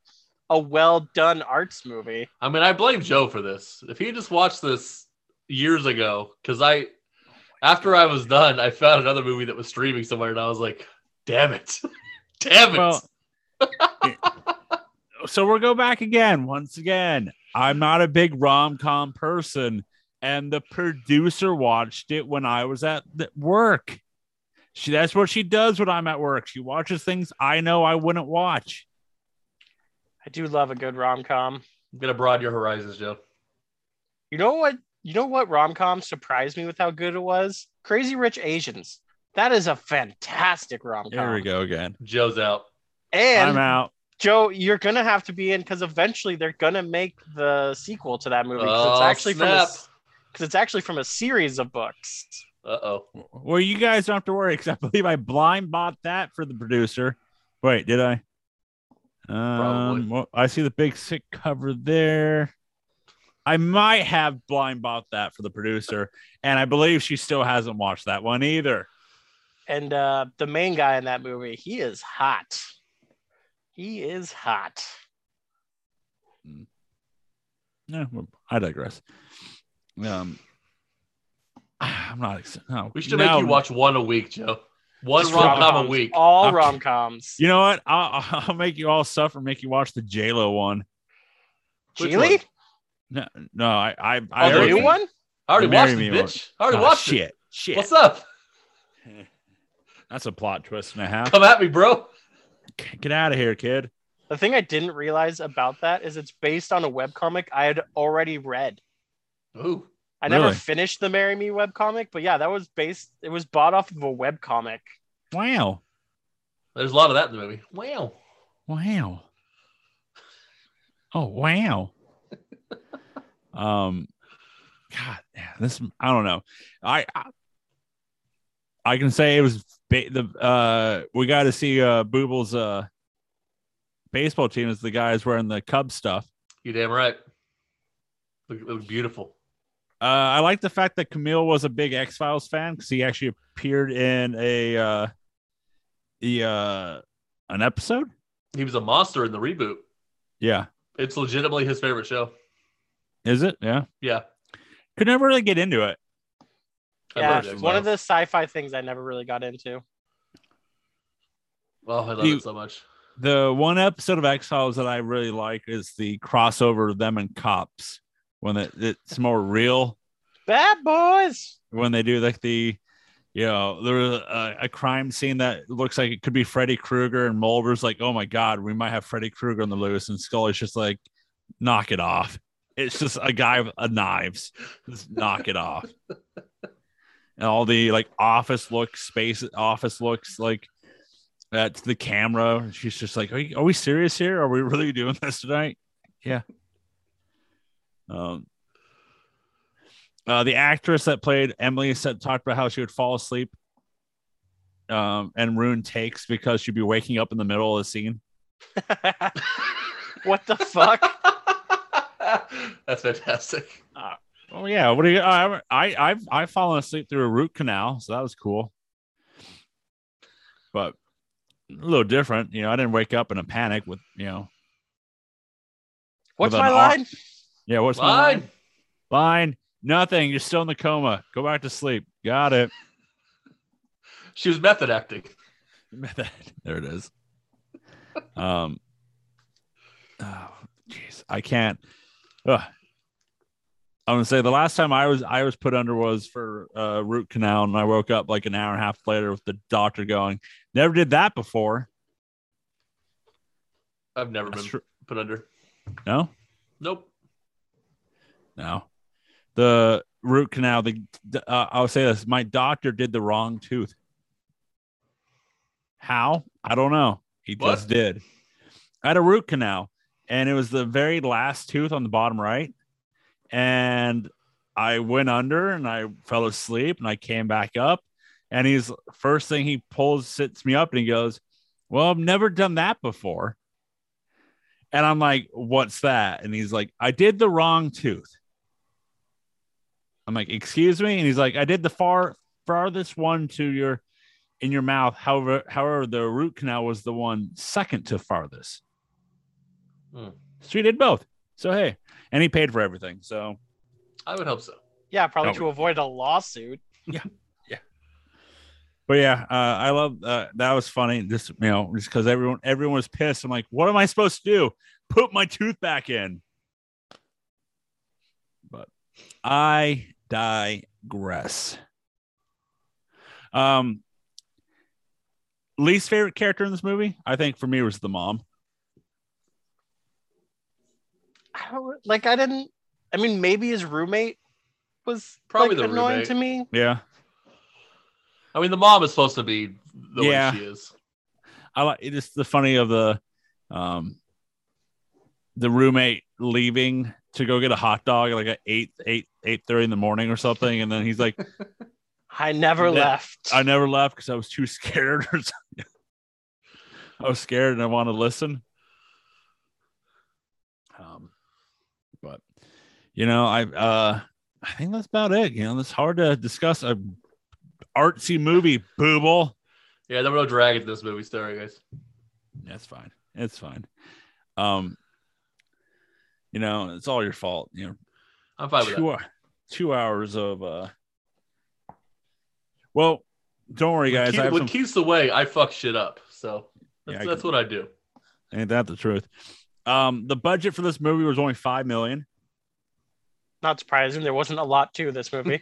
a well-done arts movie. I mean, I blame Joe for this. If he just watched this years ago, because I, after I was done, I found another movie that was streaming somewhere, and I was like, damn it. Damn it. Well, so we'll go back again. Once again, I'm not a big rom-com person, and the producer watched it when I was at work. She, that's what she does when I'm at work. She watches things I know I wouldn't watch. I do love a good rom-com. I'm gonna broaden your horizons, Joe. You know what? You know what rom-com surprised me with how good it was? Crazy Rich Asians. That is a fantastic rom-com. Here we go again. Joe's out. And I'm out. Joe, you're gonna have to be in because eventually they're gonna make the sequel to that movie. Oh, it's actually snap. from because it's actually from a series of books. Uh-oh. Well, you guys don't have to worry because I believe I blind bought that for the producer. Wait, did I? Um, well, I see the Big Sick cover there. I might have blind bought that for the producer, and I believe she still hasn't watched that one either. And uh, the main guy in that movie, he is hot. He is hot. No, yeah, well, I digress. Um, I'm not excited. No, we should no. make you watch one a week, Joe. One rom com a week. All rom coms. You know what? I'll, I'll make you all suffer. Make you watch the J Lo one. Really? No, no, I, I, I oh, the new one. I already watched this, bitch. I already oh, watched shit. it. Shit, what's up? That's a plot twist and a half. Come at me, bro. Get out of here, kid. The thing I didn't realize about that is it's based on a webcomic I had already read. Ooh. I never really? finished the Marry Me webcomic, but yeah, that was based, it was bought off of a webcomic. Wow. There's a lot of that in the movie. Wow. Wow. Oh, wow. um, God, yeah, this, I don't know. I, I, I can say it was, ba- the uh, we got to see uh, Booble's uh, baseball team is the guys wearing the Cubs stuff. You're damn right. It looked beautiful. Uh, I like the fact that Kumail was a big X-Files fan because he actually appeared in a uh, the uh, an episode. He was a monster in the reboot. Yeah, it's legitimately his favorite show. Is it? Yeah, yeah. Could never really get into it. Yeah, it's one of the sci-fi things I never really got into. Oh, I love the, it so much. The one episode of X-Files that I really like is the crossover of them and cops. When it, it's more real, bad boys. When they do like the, you know, there was a, a crime scene that looks like it could be Freddy Krueger, and Mulder's like, "Oh my God, we might have Freddy Krueger on the loose," and Scully's just like, "Knock it off." It's just a guy with a knives. Just knock it off. And all the like office look space office looks like that's the camera. She's just like, "Are, you, are we serious here? Are we really doing this tonight?" Yeah. Um, uh, the actress that played Emily said talked about how she would fall asleep um, and ruin takes because she'd be waking up in the middle of the scene. What the fuck? That's fantastic. Uh, oh yeah, what do you? Uh, I I've I've fallen asleep through a root canal, so that was cool. But a little different, you know. I didn't wake up in a panic with you know. What's my line? Ar- Yeah, what's line. my line? Line, nothing. You're still in the coma. Go back to sleep. Got it. She was method acting. Method. There it is. um. Oh, jeez, I can't. Ugh. I'm gonna say the last time I was I was put under was for uh, root canal, and I woke up like an hour and a half later with the doctor going, "Never did that before." I've never That's been tr- put under. No. Nope. No, the root canal. The uh, I'll say this: my doctor did the wrong tooth. How? I don't know. He what? just did. I had a root canal, and it was the very last tooth on the bottom right. And I went under, and I fell asleep, and I came back up. And he's first thing he pulls, sits me up, and he goes, "Well, I've never done that before." And I'm like, "What's that?" And he's like, "I did the wrong tooth." I'm like, "Excuse me?" And he's like, "I did the far farthest one to your in your mouth. However, however, the root canal was the one second to farthest." Hmm. So he did both. So hey, and he paid for everything. So I would hope so. Yeah, probably to avoid a lawsuit. Yeah, yeah. But yeah, uh, I love uh, that was funny. Just you know, just because everyone everyone was pissed. I'm like, what am I supposed to do? Put my tooth back in. But I digress. Um, least favorite character in this movie, I think for me was the mom. I don't like. I didn't. I mean, maybe his roommate was probably like, the annoying roommate. to me. Yeah. I mean, the mom is supposed to be the yeah. way she is. I like it. Is the funny of the, um, the roommate leaving to go get a hot dog like at eight eight eight thirty in the morning or something, and then he's like, "I never left. I never left because I was too scared." Or something. I was scared and I wanted to listen. Um, but you know, I uh, I think that's about it. You know, it's hard to discuss a artsy movie, Booble. Yeah, there were no dragons in this movie. Sorry, guys. That's fine. It's fine. Um. You know, it's all your fault. You know, I'm fine two, with that. Two hours of. Uh... Well, don't worry, guys. Keep, I what some... keeps the way I fuck shit up. So that's, yeah, that's I, what I do. Ain't that the truth? Um, the budget for this movie was only five million dollars. not surprising. There wasn't a lot to this movie.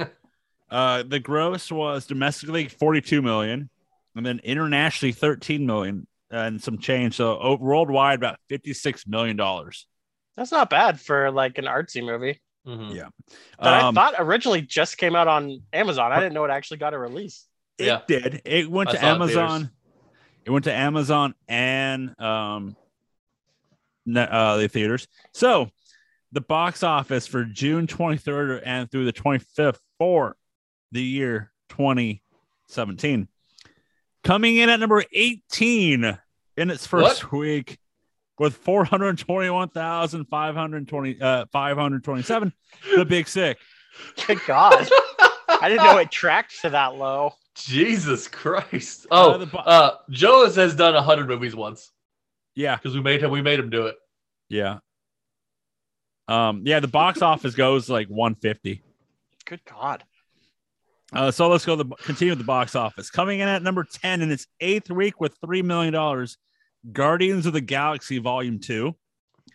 uh, the gross was domestically forty-two million dollars and then internationally thirteen million dollars and some change. So worldwide, about fifty-six million dollars. That's not bad for like an artsy movie. Mm-hmm. Yeah. That um, I thought originally just came out on Amazon. I didn't know it actually got a release. It yeah. did. It went I to Amazon. Theaters. It went to Amazon and um, uh, the theaters. So the box office for June twenty-third and through the twenty-fifth for the year twenty seventeen. Coming in at number eighteen in its first what? week with four hundred twenty-one thousand five hundred twenty, uh, five hundred twenty-seven, The Big Sick. Good God. I didn't know it tracked to that low. Jesus Christ. Oh, uh, bo- uh, Joe has done one hundred movies once. Yeah. Because we made him we made him do it. Yeah. Um. Yeah, the box office goes like one fifty. Good God. Uh, so let's go to the, continue with the box office. Coming in at number ten in its eighth week with three million dollars, Guardians of the Galaxy Volume two.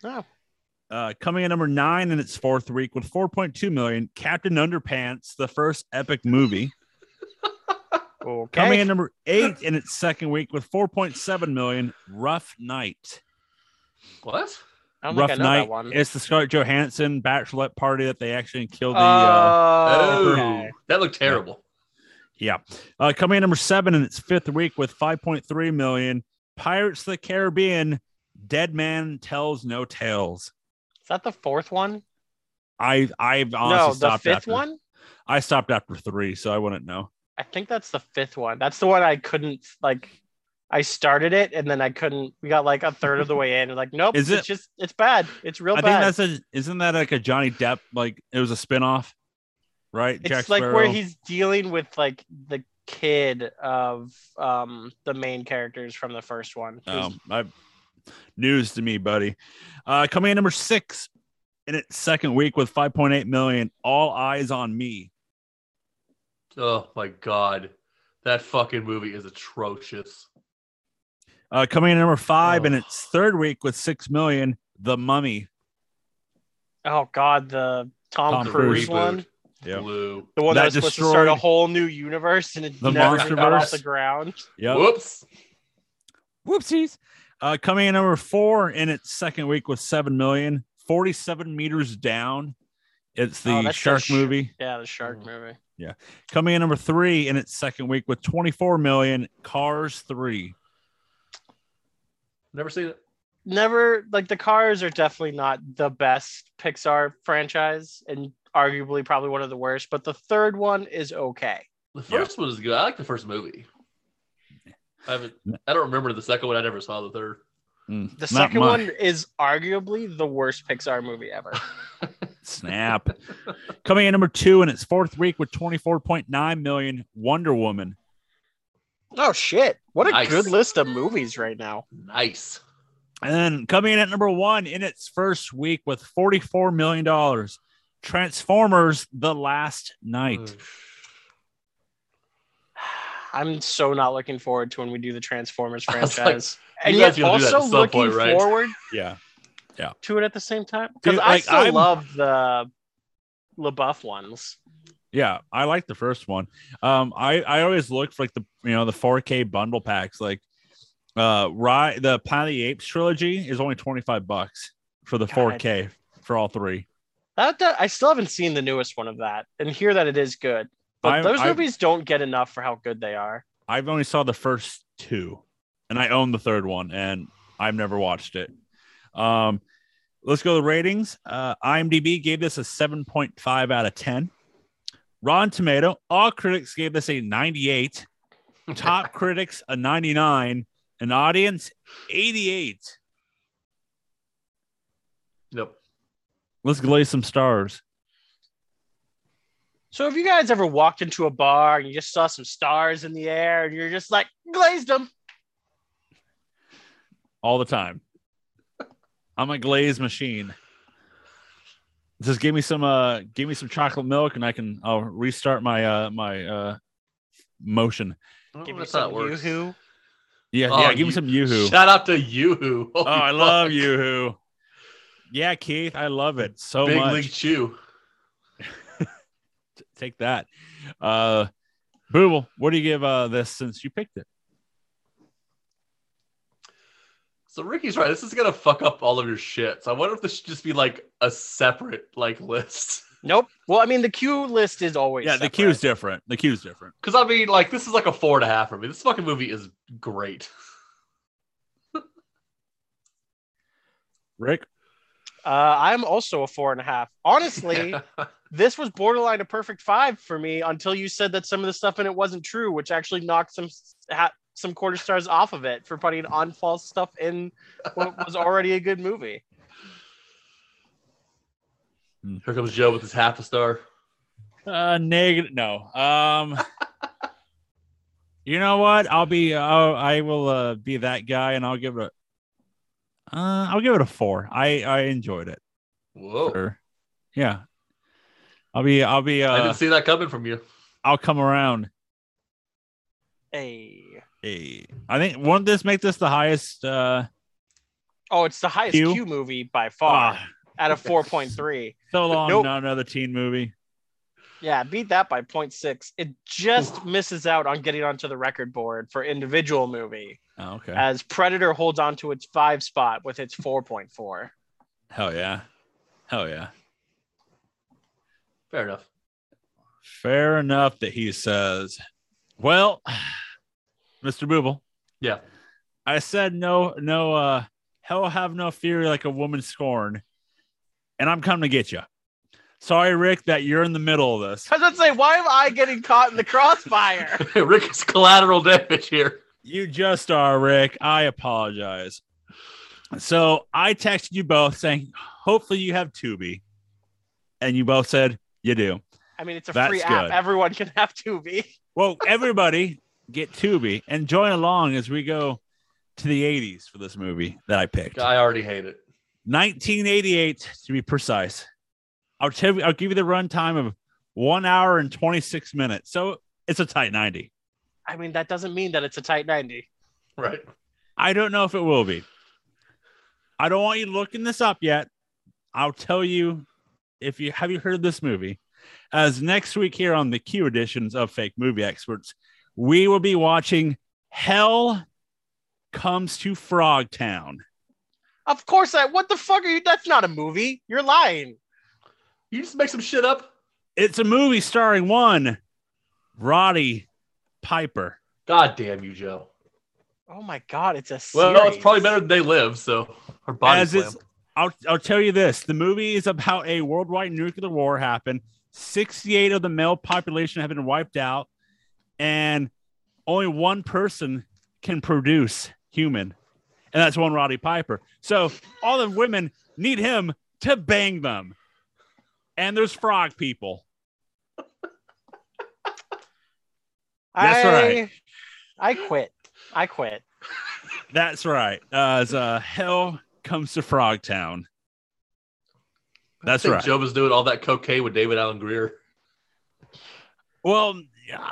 Oh. Uh, coming in number nine in its fourth week with four point two million dollars, Captain Underpants, the first epic movie. Okay. Coming in number eight in its second week with four point seven million dollars, Rough Night. What? I don't Rough think I know Night. That one. It's the Scarlett Johansson bachelorette party that they actually killed the. Oh, uh, okay. That looked terrible. Yeah. yeah. Uh, coming in number seven in its fifth week with five point three million dollars, Pirates of the Caribbean, Dead Man Tells No Tales. Is that the fourth one? I I've honestly no, stopped the fifth after, one. I stopped after three, so I wouldn't know. I think that's the fifth one. That's the one I couldn't like. I started it and then I couldn't. We got like a third of the way in. And like, nope, is it, it's just it's bad. It's real I bad. I think that's a. Isn't that like a Johnny Depp? Like it was a spinoff, right? It's Jack like Sparrow. Where he's dealing with like the kid of um the main characters from the first one. Um, I, news to me, buddy. Uh, coming in number six in its second week with five point eight million. All Eyes on Me. Oh my God, that fucking movie is atrocious. Uh, coming in number five oh. in its third week with six million, The Mummy. Oh God, the Tom, Tom Cruise reboot. one, yeah, Blue. the one that, that was supposed to start a whole new universe and it the never Monsterverse. got off the ground. Yep. Whoops, whoopsies. Uh, coming in number four in its second week with seven million, forty-seven meters down. It's the oh, shark the sh- movie. Yeah, the shark mm-hmm. movie. Yeah. Coming in number three in its second week with twenty-four million, Cars three. Never seen it. Never. Like the Cars are definitely not the best Pixar franchise and arguably probably one of the worst, but the third one is okay. The first yeah. one is good. I like the first movie. I haven't, I don't remember the second one. I never saw the third. Mm, the second much. one is arguably the worst Pixar movie ever. Snap. Coming in number two in its fourth week with twenty-four point nine million, Wonder Woman. Oh shit. What a nice. good list of movies right now. Nice. And then coming in at number one in its first week with forty-four million dollars, Transformers: The Last Night. Mm. I'm so not looking forward to when we do the Transformers franchise. Like, and yet also looking point, right? forward. Yeah. Yeah. To it at the same time, because I like, still I'm, love the LaBeouf ones. Yeah, I like the first one. Um, I I always look for like the you know the four K bundle packs. Like, uh, Rye, the Planet of the Apes trilogy is only twenty-five bucks for the God. four K for all three. That, that I still haven't seen the newest one of that, and hear that it is good. But I, those I, movies don't get enough for how good they are. I've only saw the first two, and I own the third one, and I've never watched it. Um, let's go to the ratings. Uh, IMDb gave this a seven point five out of ten. Rotten Tomato, all critics gave this a ninety-eight. Top critics, a ninety-nine. An audience, eighty-eight. Nope. Let's glaze some stars. So have you guys ever walked into a bar and you just saw some stars in the air and you're just like, glazed them? All the time. I'm a glaze machine. Just give me some, uh, give me some chocolate milk, and I can. I'll restart my, uh, my, uh, motion. Give me some Yoo-hoo. Yeah, oh, yeah. Give you, me some Yoo-hoo. Shout out to Yoo-hoo. Holy oh, I fuck. love Yoo-hoo. Yeah, Keith, I love it so Big much. Big League Chew. Take that. Uh, Booble, what do you give uh, this since you picked it? So Ricky's right. This is going to fuck up all of your shit. So I wonder if this should just be like a separate like list. Nope. Well, I mean, the Q list is always yeah, separate. The Q is different. The Q is different. Because I mean, like, this is like a four and a half for me. This fucking movie is great. Rick? Uh, I'm also a four and a half. Honestly, this was borderline a perfect five for me until you said that some of the stuff in it wasn't true, which actually knocked some ha- some quarter stars off of it for putting on false stuff in what was already a good movie. Here comes Joe with his half a star. Uh, negative. No. Um, you know what? I'll be. I'll, I will uh, be that guy, and I'll give it. A- Uh, I'll give it a four. I, I enjoyed it. Whoa. Sure. Yeah. I'll be, I'll be, uh, I didn't see that coming from you. I'll come around. Hey. Hey. I think, won't this make this the highest? Uh, oh, it's the highest Q, Q movie by far ah. at a four point three. So long, nope. Not another teen movie. Yeah, beat that by point six. It just Ooh. misses out on getting onto the record board for individual movie. Oh, okay. As Predator holds on to its five spot with its four point four. Hell yeah. Hell yeah. Fair enough. Fair enough that he says, well, Mister Booble. Yeah. I said no, no, uh, hell have no fear like a woman scorned. And I'm coming to get you. Sorry, Rick, that you're in the middle of this. I was going to say, why am I getting caught in the crossfire? Rick is collateral damage here. You just are, Rick. I apologize. So I texted you both saying, hopefully you have Tubi. And you both said, you do. I mean, it's a That's free app. Good. Everyone can have Tubi. Well, everybody get Tubi and join along as we go to the eighties for this movie that I picked. I already hate it. nineteen eighty-eight, to be precise. I'll, t- I'll give you the runtime of one hour and twenty-six minutes. So it's a tight ninety. I mean, that doesn't mean that it's a tight ninety. Right. I don't know if it will be. I don't want you looking this up yet. I'll tell you if you have you heard of this movie. As next week here on the Q editions of Fake Movie Experts, we will be watching Hell Comes to Frogtown. Of course I. What the fuck are you? That's not a movie. You're lying. You just make some shit up. It's a movie starring one Roddy Piper. God damn you, Joe. Oh my God, it's a series. Well, no, it's probably better than They Live, so her body's As I'll I'll tell you this. The movie is about a worldwide nuclear war happened. sixty-eight of the male population have been wiped out, and only one person can produce human. And that's one Roddy Piper. So all the women need him to bang them. And there's frog people. That's I, right. I quit. I quit. That's right. Uh, as uh, Hell Comes to Frogtown. That's I think right. Joe was doing all that cocaine with David Alec Greer. Well,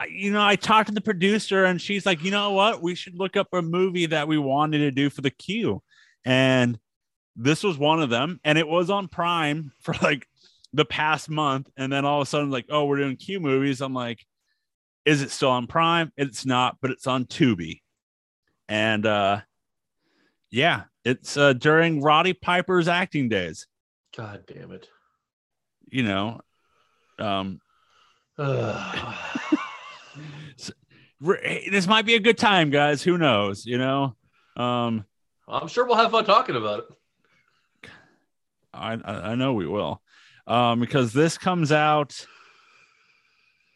you know, I talked to the producer and she's like, you know what? We should look up a movie that we wanted to do for the Q. And this was one of them. And it was on Prime for like the past month, and then all of a sudden, like, oh, we're doing Q movies. I'm like, is it still on Prime? It's not, but it's on Tubi. And uh, yeah, it's uh, during Roddy Piper's acting days. God damn it. You know, um, so, this might be a good time, guys. Who knows? You know, um, I'm sure we'll have fun talking about it. I, I, I know we will. Um, because this comes out,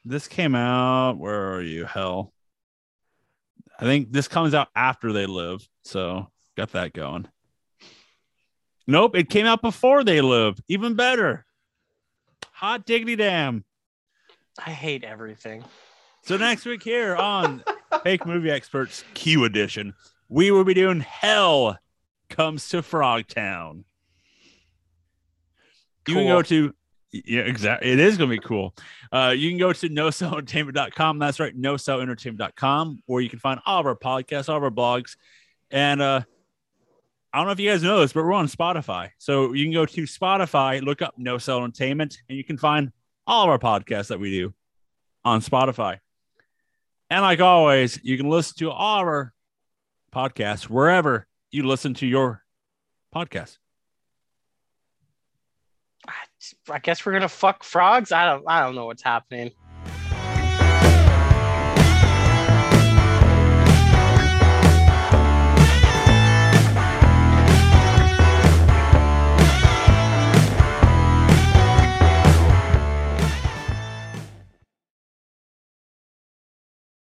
this came out, where are you, hell? I think this comes out after They Live, so got that going. Nope, it came out before They Live, even better. Hot diggity damn. I hate everything. So next week here on Fake Movie Experts Q Edition, we will be doing Hell Comes to Frogtown. Cool. You can go to, yeah, exactly. It is going to be cool. Uh, you can go to no cell entertainment dot com. That's right, no cell entertainment dot com, where you can find all of our podcasts, all of our blogs. And uh, I don't know if you guys know this, but we're on Spotify. So you can go to Spotify, look up No Cell Entertainment, and you can find all of our podcasts that we do on Spotify. And like always, you can listen to our podcast wherever you listen to your podcast. I guess we're going to fuck frogs. I don't, I don't know what's happening.